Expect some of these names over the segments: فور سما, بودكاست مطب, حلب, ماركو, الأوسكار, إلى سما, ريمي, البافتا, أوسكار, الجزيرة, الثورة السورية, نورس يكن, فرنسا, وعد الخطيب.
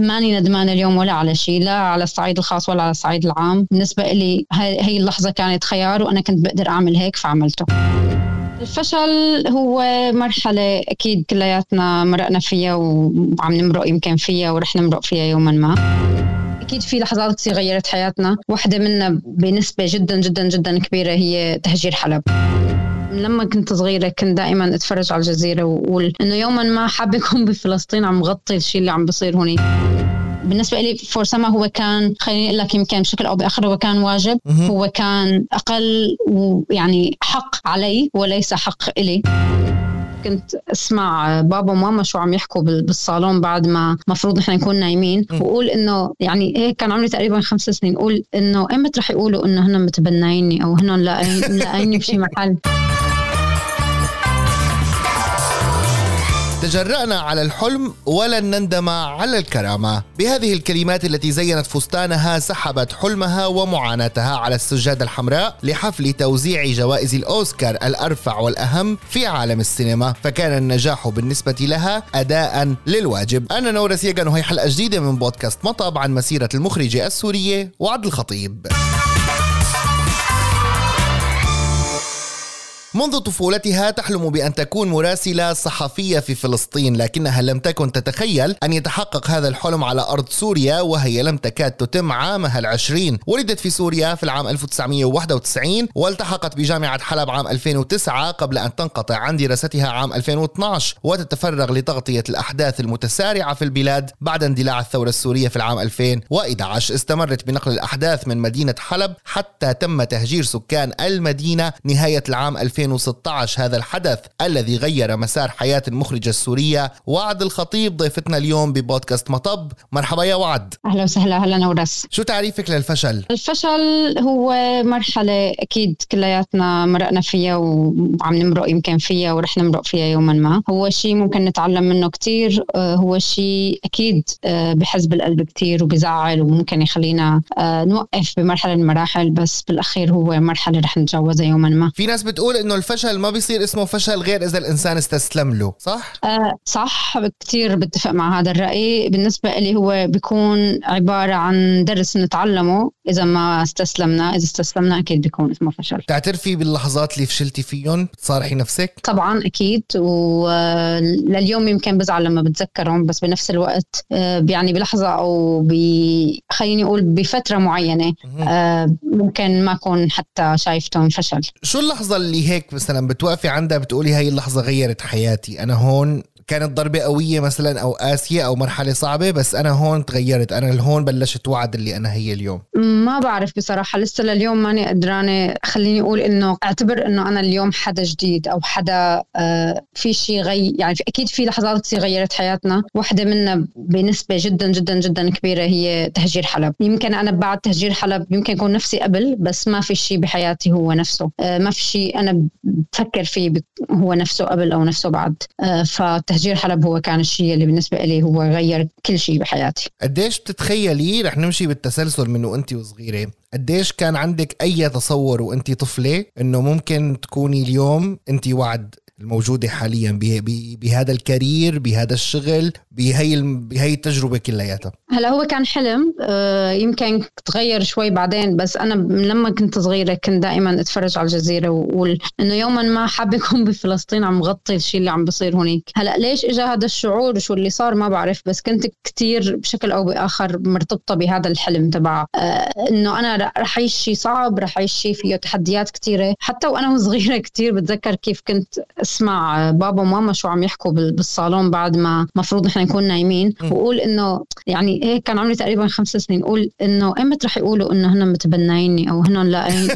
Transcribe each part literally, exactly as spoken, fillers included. ماني ندمانة اليوم ولا على شيء، لا على الصعيد الخاص ولا على الصعيد العام. بالنسبة لي هاي اللحظة كانت خيار وأنا كنت بقدر أعمل هيك فعملته. الفشل هو مرحلة أكيد كلياتنا مرقنا فيها وعم نمرق يمكن فيها ورح نمرق فيها يوما ما. أكيد في لحظات كثير غيرت حياتنا، واحدة منها بنسبة جدا جدا جدا كبيرة هي تهجير حلب. لما كنت صغيرة كنت دائما أتفرج على الجزيرة وأقول إنه يوما ما حابة أكون بفلسطين عم غطي الشيء اللي عم بصير هوني. بالنسبة لي فور سما هو كان، خليني أقول لك، يمكن بشكل أو بآخر هو كان واجب، هو كان أقل ويعني حق علي وليس حق إلي. كنت اسمع بابا وماما شو عم يحكوا بالصالون بعد ما مفروض نحن نكون نايمين، وقول انه يعني ايه، كان عمري تقريبا خمس سنين، قول انه ايمت رح يقولوا انه هن متبنيني او هن لاقيني بشي محل. تجرأنا على الحلم ولن نندم على الكرامة. بهذه الكلمات التي زينت فستانها سحبت حلمها ومعاناتها على السجادة الحمراء لحفل توزيع جوائز الأوسكار الأرفع والأهم في عالم السينما، فكان النجاح بالنسبة لها أداء للواجب. أنا نورس يكن، وهي حلقة جديدة من بودكاست مطب عن مسيرة المخرجة السورية وعد الخطيب. منذ طفولتها تحلم بأن تكون مراسلة صحفية في فلسطين، لكنها لم تكن تتخيل أن يتحقق هذا الحلم على أرض سوريا، وهي لم تكاد تتم عامها العشرين. ولدت في سوريا في العام ألف وتسعمئة وواحد وتسعين، والتحقت بجامعة حلب عام ألفين وتسعة قبل أن تنقطع عن دراستها عام ألفين واثني عشر، وتتفرغ لتغطية الأحداث المتسارعة في البلاد بعد اندلاع الثورة السورية في العام ألفين وأحد عشر. استمرت بنقل الأحداث من مدينة حلب حتى تم تهجير سكان المدينة نهاية العام ألفين وستة عشر. هذا الحدث الذي غير مسار حياة المخرجة السورية وعد الخطيب ضيفتنا اليوم ببودكاست مطب. مرحبا يا وعد. أهلا وسهلا. أهلا نورس. شو تعريفك للفشل؟ الفشل هو مرحلة أكيد كلياتنا مرقنا فيها وعم نمرق يمكن فيها ورح نمرق فيها يوما ما. هو شيء ممكن نتعلم منه كتير، هو شيء أكيد بحز بالقلب كتير وبزعل وممكن يخلينا نوقف بمرحلة المراحل، بس بالأخير هو مرحلة رح نتجاوزها يوما ما. في ناس بتقول إنه الفشل ما بيصير اسمه فشل غير إذا الإنسان استسلم له، صح؟ آه صح، كتير بتفق مع هذا الرأي. بالنسبة لي هو بيكون عبارة عن درس نتعلمه، إذا ما استسلمنا، إذا استسلمنا أكيد بيكون اسمه فشل. تعترفي باللحظات اللي فشلتي فيهم؟ بتصارحي نفسك؟ طبعا أكيد، ولليوم يمكن بزعل لما بتذكرهم، بس بنفس الوقت يعني بلحظة أو بي... خليني أقول بفترة معينة آه ممكن ما أكون حتى شايفتهم فشل. شو اللحظة اللي هيك مثلا بتوقفي عندها بتقولي هاي اللحظة غيرت حياتي، أنا هون كانت ضربة قوية مثلا أو قاسية أو مرحلة صعبة، بس أنا هون تغيرت، أنا هون بلشت وعد اللي أنا هي اليوم؟ ما بعرف بصراحة، لسه لليوم ماني قدرانة، خليني أقول إنه أعتبر إنه أنا اليوم حدا جديد أو حدا آه في شيء غي يعني في أكيد في لحظات كثير غيرت حياتنا، واحدة منها بنسبة جدا جدا جدا كبيرة هي تهجير حلب. يمكن أنا بعد تهجير حلب يمكن يكون نفسي قبل، بس ما في شيء بحياتي هو نفسه، آه ما في شيء أنا بفكر فيه هو نفسه قبل أو نفسه بعد. آه فتهجير تهجير حلب هو كان الشيء اللي بالنسبة لي هو غير كل شيء بحياتي. قديش بتتخيلي رح نمشي بالتسلسل من وانتي وصغيرة؟ قديش كان عندك أي تصور وانتي طفلة انه ممكن تكوني اليوم انتي وعد الموجودة حاليا بهذا الكارير، بهذا الشغل، بهي بهي التجربة كلياتها؟ هلا هو كان حلم يمكن تغير شوي بعدين، بس أنا لما كنت صغيرة كنت دائما أتفرج على الجزيرة وأقول إنه يوما ما حابة أكون بفلسطين عم غطي الشيء اللي عم بصير هونيك. هلا ليش إجا هذا الشعور وشو اللي صار ما بعرف، بس كنت كتير بشكل أو بآخر مرتبطة بهذا الحلم تبع إنه أنا رح أعيش شيء صعب، رح أعيش شيء فيه تحديات كتيرة. حتى وأنا صغيرة كتير بتذكر كيف كنت اسمع بابا وماما شو عم يحكوا بالصالون بعد ما مفروض نحن نكون نايمين، وقول انه يعني ايه، كان عمري تقريبا خمس سنين، قول انه ايمت رح يقولوا انه هن متبنيني او هن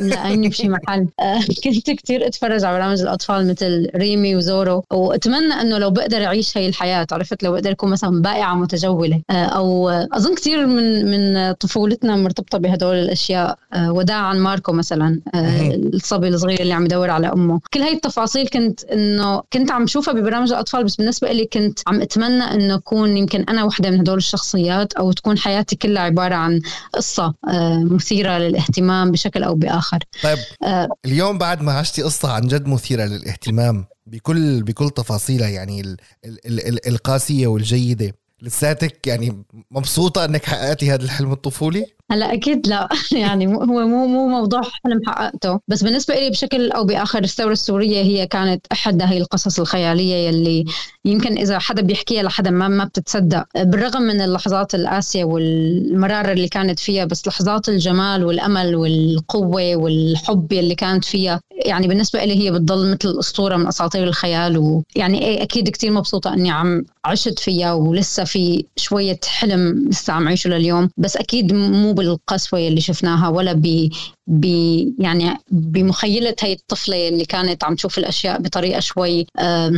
لاقيني بشي محل. آه كنت كتير اتفرج على برامج الاطفال مثل ريمي وزورو، واتمنى انه لو بقدر اعيش هاي الحياة، عرفت، لو بقدر اكون مثلا بائعة متجولة. آه او اظن كتير من من طفولتنا مرتبطة بهدول الاشياء. آه وداع عن ماركو مثلا، آه الصبي الصغير اللي عم يدور على امه، كل هاي التفاصيل كنت إنه كنت عم شوفها ببرامج الأطفال، بس بالنسبة لي كنت عم أتمنى إنه أكون يمكن أنا واحدة من هدول الشخصيات، أو تكون حياتي كلها عبارة عن قصة مثيرة للاهتمام بشكل أو بآخر. طيب آه اليوم بعد ما عشتي قصة عن جد مثيرة للاهتمام بكل بكل تفاصيلها، يعني ال ال ال القاسية والجيدة، لساتك يعني مبسوطة أنك حققتي هذا الحلم الطفولي؟ هلا أكيد لا، يعني هو مو مو موضوع حلم حققته، بس بالنسبة لي بشكل أو بآخر الثورة السورية هي كانت أحد هاي القصص الخيالية يلي يمكن إذا حدا بيحكيها لحدا ما ما بتتصدق، بالرغم من اللحظات القاسية والمرارة اللي كانت فيها، بس لحظات الجمال والأمل والقوة والحب اللي كانت فيها يعني بالنسبة لي هي بتضل مثل أسطورة من أساطير الخيال. ويعني أكيد كتير مبسوطة أني عم عشت فيها ولسه في شوية حلم لسه عم عيشه لليوم، بس أكيد مو بالقسوة اللي شفناها ولا ب ب يعني بمخيلة هاي الطفلة اللي كانت عم تشوف الأشياء بطريقة شوي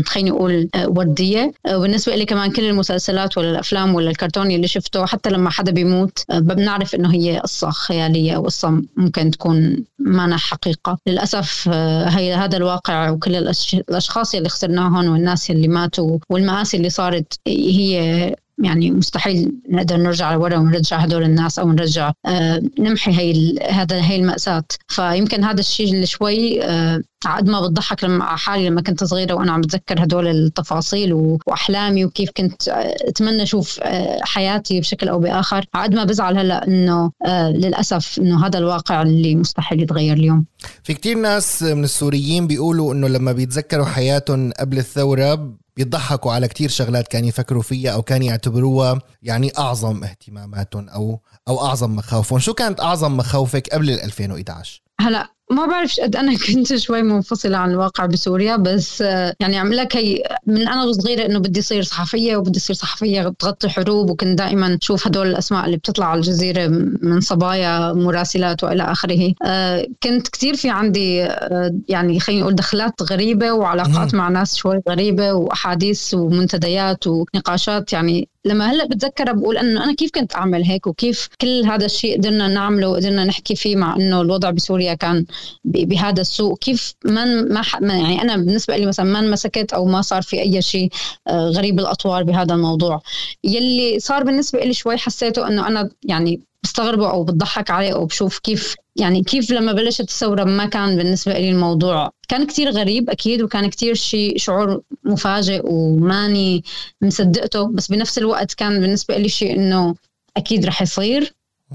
خليني أقول وردية. وبالنسبة لي كمان كل المسلسلات ولا الأفلام ولا الكرتون اللي شفته حتى لما حدا بيموت بنعرف إنه هي قصة خيالية أو قصة ممكن تكون مانا حقيقة. للأسف هي هذا الواقع وكل الأشخاص اللي خسرناهم والناس اللي ماتوا والمآسي اللي صارت هي يعني مستحيل نقدر نرجع لورا ونرجع هدول الناس أو نرجع آه نمحي هاي هذا هاي المأساة. فيمكن هذا الشيء اللي شوي آه عقد ما بتضحك لما حالي لما كنت صغيرة وأنا عم بتذكر هدول التفاصيل وأحلامي وكيف كنت أتمنى أشوف حياتي بشكل أو بآخر، عقد ما بزعل هلأ إنه للأسف إنه هذا الواقع اللي مستحيل يتغير اليوم. في كتير ناس من السوريين بيقولوا إنه لما بيتذكروا حياتهم قبل الثورة بيضحكوا على كتير شغلات كانوا يفكروا فيها أو كانوا يعتبروها يعني أعظم اهتماماتهم أو أو أعظم مخاوفهم. شو كانت أعظم مخاوفك قبل ألفين وإحدى عشر؟ هلا ما بعرفش قد أنا كنت شوي منفصلة عن الواقع بسوريا، بس يعني عم لك هي من أنا صغيرة إنه بدي صير صحفية وبدي صير صحفية تغطي حروب، وكنت دائما شوف هدول الأسماء اللي بتطلع على الجزيرة من صبايا مراسلات وإلى آخره. كنت كتير في عندي يعني خليني أقول دخلات غريبة وعلاقات مع ناس شوي غريبة وأحاديث ومنتديات ونقاشات. يعني لما هلأ بتذكر بقول أنه أنا كيف كنت أعمل هيك وكيف كل هذا الشيء قدرنا نعمله وقدرنا نحكي فيه مع أنه الوضع بسوريا كان بهذا السوء. كيف من ما يعني أنا بالنسبة لي مثلا ما مسكت أو ما صار في أي شيء غريب الأطوار بهذا الموضوع. يلي صار بالنسبة لي شوي حسيته أنه أنا يعني بستغربه أو بتضحك عليه أو بشوف كيف يعني كيف لما بلشت الثورة ما كان بالنسبة لي الموضوع كان كتير غريب أكيد، وكان كتير شيء شعور مفاجئ وماني مصدقته، بس بنفس الوقت كان بالنسبة لي شيء إنه أكيد رح يصير،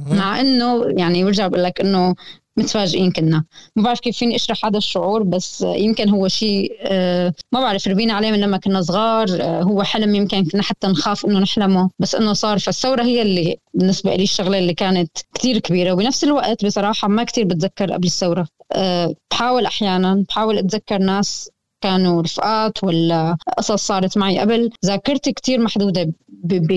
مع إنه يعني برجع بقول لك إنه متفاجئين كنا. ما بعرف كيف فيني اشرح هذا الشعور، بس يمكن هو شيء ما بعرف ربينا عليه من لما كنا صغار، هو حلم يمكن كنا حتى نخاف انه نحلمه بس انه صار. فالثورة هي اللي بالنسبة لي الشغلة اللي كانت كتير كبيرة. وبنفس الوقت بصراحة ما كتير بتذكر قبل الثورة، بحاول احيانا بحاول اتذكر ناس كانوا رفقات ولا قصص صارت معي قبل. ذاكرتي كتير محدودة ب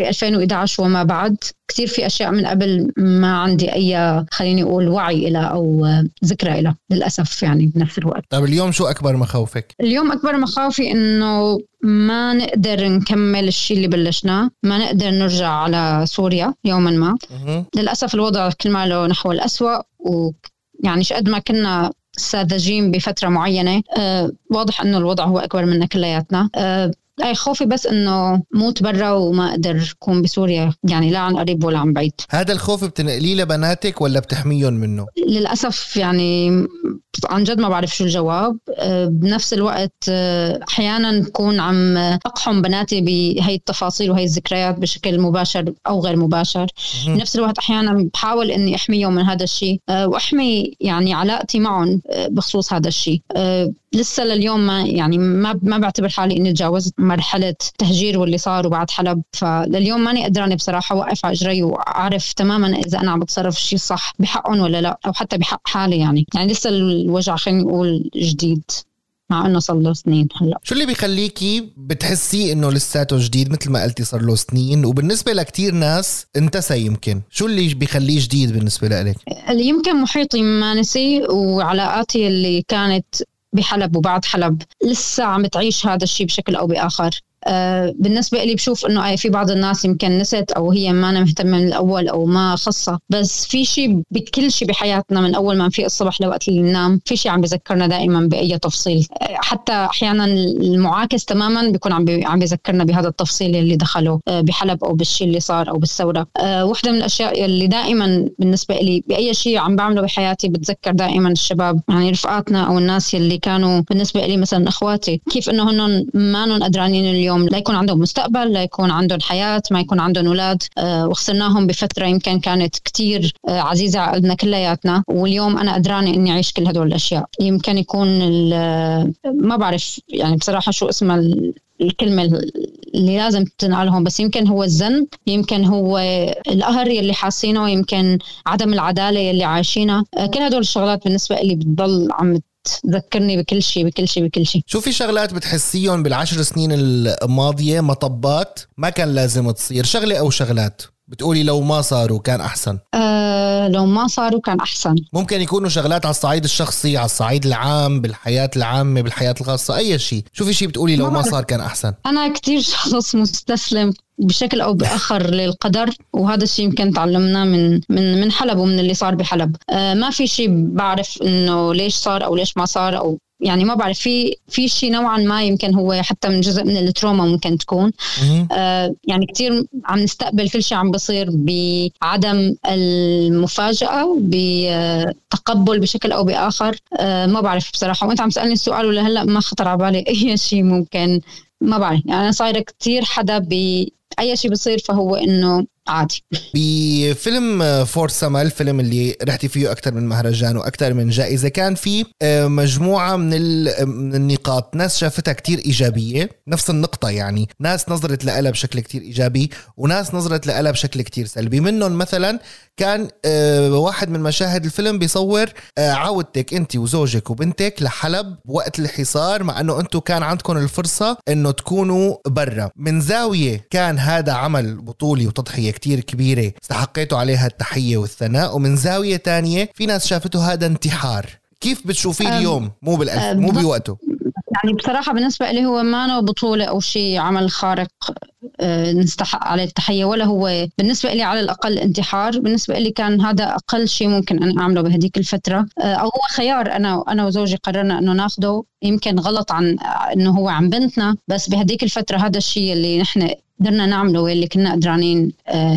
ألفين وإحدى عشر وما بعد، كتير في أشياء من قبل ما عندي أي خليني أقول وعي إلى أو ذكرى إلى للأسف يعني بنفس الوقت. طب اليوم شو أكبر مخاوفك؟ اليوم أكبر مخاوفي إنه ما نقدر نكمل الشيء اللي بلشناه، ما نقدر نرجع على سوريا يوما ما. للأسف الوضع كل ما له نحو الأسوأ، ويعني شقد ما كنا ساذجين بفترة معينة أه واضح أنه الوضع هو أكبر منا كلياتنا. أه أي خوفي بس أنه موت برا وما أقدر أكون بسوريا، يعني لا عن قريب ولا عن بعيد. هذا الخوف بتنقليه لبناتك ولا بتحميهم منه؟ للأسف يعني عن جد ما بعرف شو الجواب. أه بنفس الوقت أحيانا بكون عم أقحم بناتي بهاي التفاصيل وهاي الذكريات بشكل مباشر أو غير مباشر. م- بنفس الوقت أحيانا بحاول أني أحميهم من هذا الشيء أه وأحمي يعني علاقتي معهم بخصوص هذا الشيء. أه لسه لليوم ما يعني ما ما بعتبر حالي إني تجاوزت مرحلة تهجير واللي صار وبعد حلب، فلليوم ماني قدراني بصراحة وقف على جري وأعرف تماما إذا أنا عم بتصرف شيء صح بحقهم ولا لا، أو حتى بحق حالي. يعني يعني لسه الوجع خليني أقول جديد مع أنه صار له سنين. هلا شو اللي بيخليكي بتحسي أنه لساته جديد؟ مثل ما قلتي صار له سنين وبالنسبة لكتير ناس انتسى، يمكن شو اللي بيخليه جديد بالنسبة لك؟ اللي يمكن محيطي ما نسي، وعلاقاتي اللي كانت بحلب وبعد حلب لسه عم تعيش هذا الشيء بشكل أو بآخر. أه بالنسبة لي بشوف أنه أي في بعض الناس يمكن نسيت أو هي ما أنا مهتمة من الأول أو ما خصة، بس في شيء بكل شيء بحياتنا من أول ما نفيق الصبح لوقت اللي ننام في شيء عم بيذكرنا دائما بأي تفصيل، أه حتى أحيانا المعاكس تماما بيكون عم بي عم بيذكرنا بهذا التفصيل اللي دخله أه بحلب أو بالشيء اللي صار أو بالثورة. أه واحدة من الأشياء اللي دائما بالنسبة لي بأي شيء عم بعمله بحياتي بتذكر دائما الشباب، يعني رفقاتنا أو الناس اللي كانوا بالنسبة لي مثلا أخواتي، كيف أنه هنن ما هنن قدرانين اليوم اليوم لا يكون عندهم مستقبل، لا يكون عندهم حياة، ما يكون عندهم أولاد. أه وخسرناهم بفترة يمكن كانت كتير أه عزيزة على قلبنا كلياتنا، واليوم أنا قدراني إني أعيش كل هدول الأشياء. يمكن يكون ما بعرف يعني بصراحة شو اسمها الكلمة اللي لازم تنقلهم، بس يمكن هو الذنب، يمكن هو القهر يلي حاسينه، يمكن عدم العدالة يلي عايشينها. كل هدول الشغلات بالنسبة لي بتضل عم تذكرني بكل شيء بكل شيء بكل شيء. شو في شغلات بتحسيهم بالعشر سنين الماضية مطبات ما كان لازم تصير، شغلة أو شغلات بتقولي لو ما صاروا كان أحسن؟ أه لو ما صاروا كان أحسن. ممكن يكونوا شغلات على الصعيد الشخصي، على الصعيد العام، بالحياة العامة، بالحياة الخاصة، أي شيء. شو في شيء بتقولي لو ما صار كان أحسن؟ أنا كتير شخص مستسلم بشكل أو بآخر للقدر، وهذا الشيء يمكن تعلمناه من من من حلب ومن اللي صار بحلب. أه ما في شيء بعرف إنه ليش صار أو ليش ما صار، أو يعني ما بعرف في في شيء نوعا ما يمكن هو حتى من جزء من التروما ممكن تكون. آه يعني كتير عم نستقبل كل شيء عم بصير بعدم المفاجأة، بتقبل بشكل أو بآخر. آه ما بعرف بصراحة، وانت عم سألني السؤال ولا هلأ ما خطر على بالي أي شيء ممكن. ما بعرف يعني أنا صايرة كتير حدا بأي شيء بصير فهو إنه عادي. بفيلم فور سما، الفيلم اللي رحتي فيه أكتر من مهرجان وأكتر من جائزة، كان فيه مجموعة من النقاط ناس شافتها كتير إيجابية، نفس النقطة يعني ناس نظرت لها بشكل كتير إيجابي وناس نظرت لها بشكل كتير سلبي. منهم مثلا كان واحد من مشاهد الفيلم بيصور عودتك أنت وزوجك وبنتك لحلب وقت الحصار، مع أنه أنتوا كان عندكم الفرصة أنه تكونوا برا. من زاوية كان هذا عمل بطولي وتضحية كتير كبيرة استحقيتوا عليها التحية والثناء، ومن زاوية تانية في ناس شافته هذا انتحار. كيف بتشوفيه اليوم؟ مو بالألف مو بوقته. يعني بصراحة بالنسبة لي هو ما أنا بطولة أو شيء عمل خارق نستحق عليه التحية، ولا هو بالنسبة لي على الأقل انتحار. بالنسبة لي كان هذا أقل شيء ممكن أنا أعمله بهديك الفترة، أو هو خيار أنا أنا وزوجي قررنا أنه ناخده. يمكن غلط عن أنه هو عن بنتنا، بس بهديك الفترة هذا الشيء اللي نحن قدرنا نعمله واللي كنا قدرانين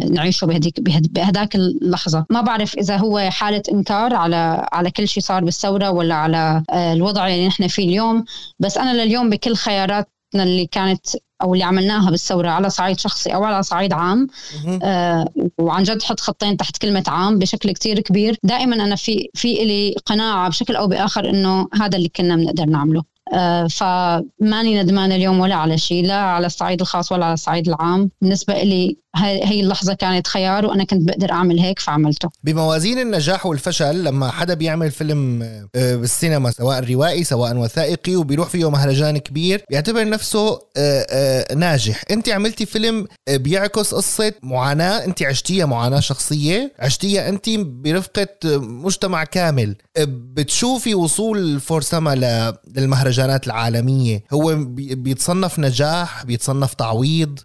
نعيشه بهديك بهداك اللحظة. ما بعرف إذا هو حالة إنكار على على كل شيء صار بالثورة ولا على الوضع اللي نحن فيه اليوم، بس أنا لليوم بكل خياراتنا اللي كانت أو اللي عملناها بالثورة على صعيد شخصي أو على صعيد عام، آه وعن جد حط خطين تحت كلمة عام بشكل كتير كبير. دائما أنا في في إلي قناعة بشكل أو بآخر إنه هذا اللي كنا بنقدر نعمله. آه فماني ندمان اليوم ولا على شيء، لا على الصعيد الخاص ولا على الصعيد العام. بالنسبة لي هي اللحظة كانت خيار وأنا كنت بقدر أعمل هيك فعملته. بموازين النجاح والفشل، لما حدا بيعمل فيلم بالسينما سواء روائي سواء وثائقي وبيروح فيه مهرجان كبير بيعتبر نفسه ناجح، أنت عملتي فيلم بيعكس قصة معاناة أنت عشتيها، معاناة شخصية عشتيها أنت برفقة مجتمع كامل. بتشوفي وصول فور سما للمهرجانات العالمية هو بيتصنف نجاح، بيتصنف تعويض،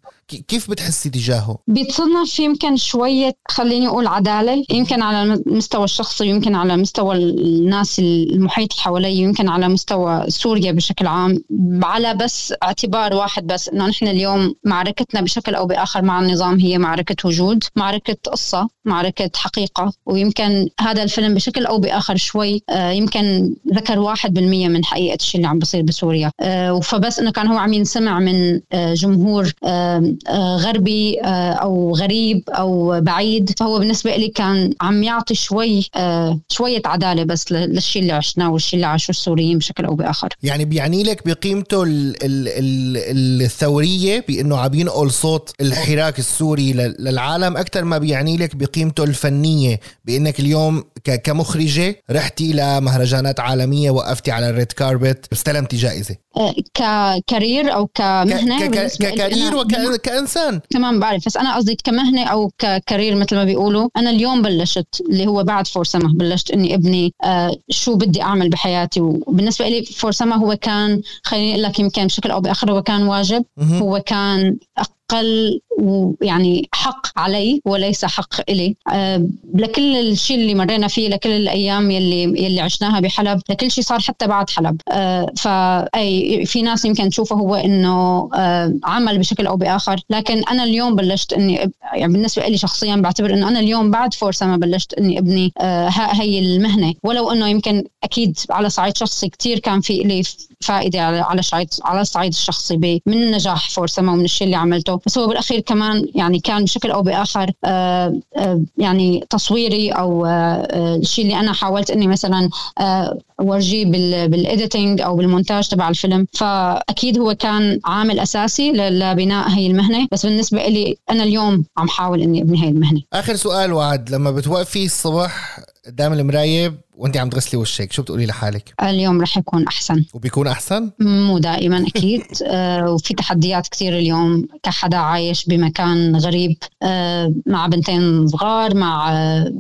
كيف بتحسي تجاهه؟ بيتصنف يمكن شوية خليني أقول عدالة، يمكن على المستوى الشخصي، يمكن على مستوى الناس المحيط حوالي، يمكن على مستوى سوريا بشكل عام، على بس اعتبار واحد بس إنه نحن اليوم معركتنا بشكل أو بآخر مع النظام هي معركة وجود، معركة قصة، معركة حقيقة. ويمكن هذا الفيلم بشكل أو بآخر شوي يمكن ذكر واحد بالمية من حقيقة الشيء اللي عم بصير بسوريا، فبس إنه كان هو عم ينسمع من جمهور غربي أو غريب أو بعيد، فهو بالنسبة لي كان عم يعطي شوي شوية عدالة بس للشيء اللي عشناه والشيء اللي عاشوا السوريين بشكل أو بآخر. يعني بيعني لك بقيمته ال ال ال الثورية بأنه عم ينقل صوت الحراك السوري للعالم أكثر ما بيعني لك بقيمته الفنية، بأنك اليوم كمخرجة رحتي لمهرجانات عالمية، وقفتي على الريد كاربت، استلمتي جائزة ككارير أو كمهنة. ككارير وك كإنسان تمام بعرف، بس أنا قصدي كمهنة أو ككارير مثل ما بيقولوا. أنا اليوم بلشت اللي هو بعد فور سما، بلشت إني ابني آه شو بدي أعمل بحياتي. وبالنسبة لي فور سما هو كان خليني أقول لك يمكن بشكل أو بآخر هو كان واجب، هو كان أقل ويعني حق علي وليس حق إلي. أه لكل الشيء اللي مرينا فيه، لكل الأيام يلي, يلي عشناها بحلب، لكل شيء صار حتى بعد حلب. أه فأي في ناس يمكن تشوفه هو إنه أه عمل بشكل أو بآخر، لكن أنا اليوم بلشت إني يعني بالنسبة لي شخصيا بعتبر إنه أنا اليوم بعد فور سما بلشت إني أبني أه هاي المهنة، ولو إنه يمكن أكيد على صعيد شخصي كتير كان في إلي فائدة على صعيد على الصعيد الشخصي من نجاح فور سما ومن الشيء اللي عملته، بس هو بالأخير كمان يعني كان بشكل أو بآخر آآ آآ يعني تصويري أو الشيء اللي أنا حاولت إني مثلا ورجيه بالإديتينج أو بالمونتاج تبع الفيلم. فأكيد هو كان عامل أساسي لبناء هاي المهنة، بس بالنسبة لي أنا اليوم عم حاول إني أبني هاي المهنة. آخر سؤال وعد، لما بتوقفي الصبح قدام المراية وانت عم تغسلي وشك، شو بتقولي لحالك؟ اليوم رح يكون أحسن. وبيكون أحسن؟ مو دائما أكيد. آه وفي تحديات كتير اليوم كحدا عايش بمكان غريب، آه مع بنتين صغار، مع آه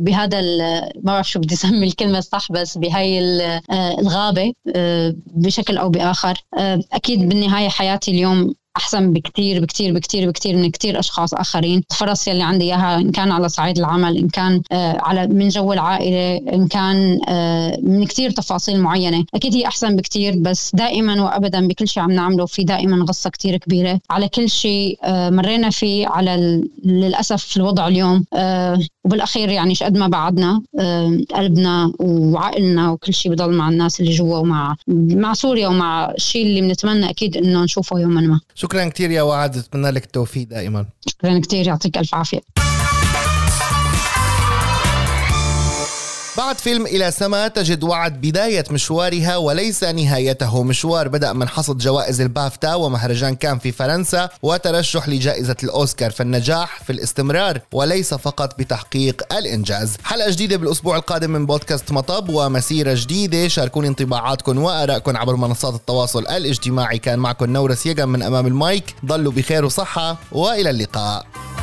بهذا ما بعرف شو بدي اسمي الكلمة صح، بس بهاي آه الغابة آه بشكل أو بآخر. آه أكيد بالنهاية حياتي اليوم أحسن بكتير بكتير بكتير بكتير من كتير أشخاص آخرين. الفرص اللي عندي إياها إن كان على صعيد العمل، إن كان آه على من جو العائلة، إن كان آه من كتير تفاصيل معينة، أكيد هي أحسن بكتير. بس دائما وأبدا بكل شيء عم نعمله في دائما غصة كتير كبيرة على كل شيء آه مرينا فيه، على ال... للأسف الوضع اليوم. آه وبالأخير يعني شقد ما بعدنا آه قلبنا وعقلنا وكل شيء بضل مع الناس اللي جوا ومع مع سوريا ومع الشيء اللي بنتمنى أكيد إنه نشوفه يوما ما. شكرا كتير يا وعد، أتمنى لك التوفيق دائما. شكرا كتير، يعطيك ألف عافية. بعد فيلم إلى سما تجد وعد بداية مشوارها وليس نهايته، مشوار بدأ من حصد جوائز البافتا ومهرجان كان في فرنسا وترشح لجائزة الأوسكار، فالنجاح في الاستمرار وليس فقط بتحقيق الإنجاز. حلقة جديدة بالأسبوع القادم من بودكاست مطب ومسيرة جديدة. شاركوني انطباعاتكم وآرائكم عبر منصات التواصل الاجتماعي. كان معكم نورس يكن من أمام المايك. ضلوا بخير وصحة وإلى اللقاء.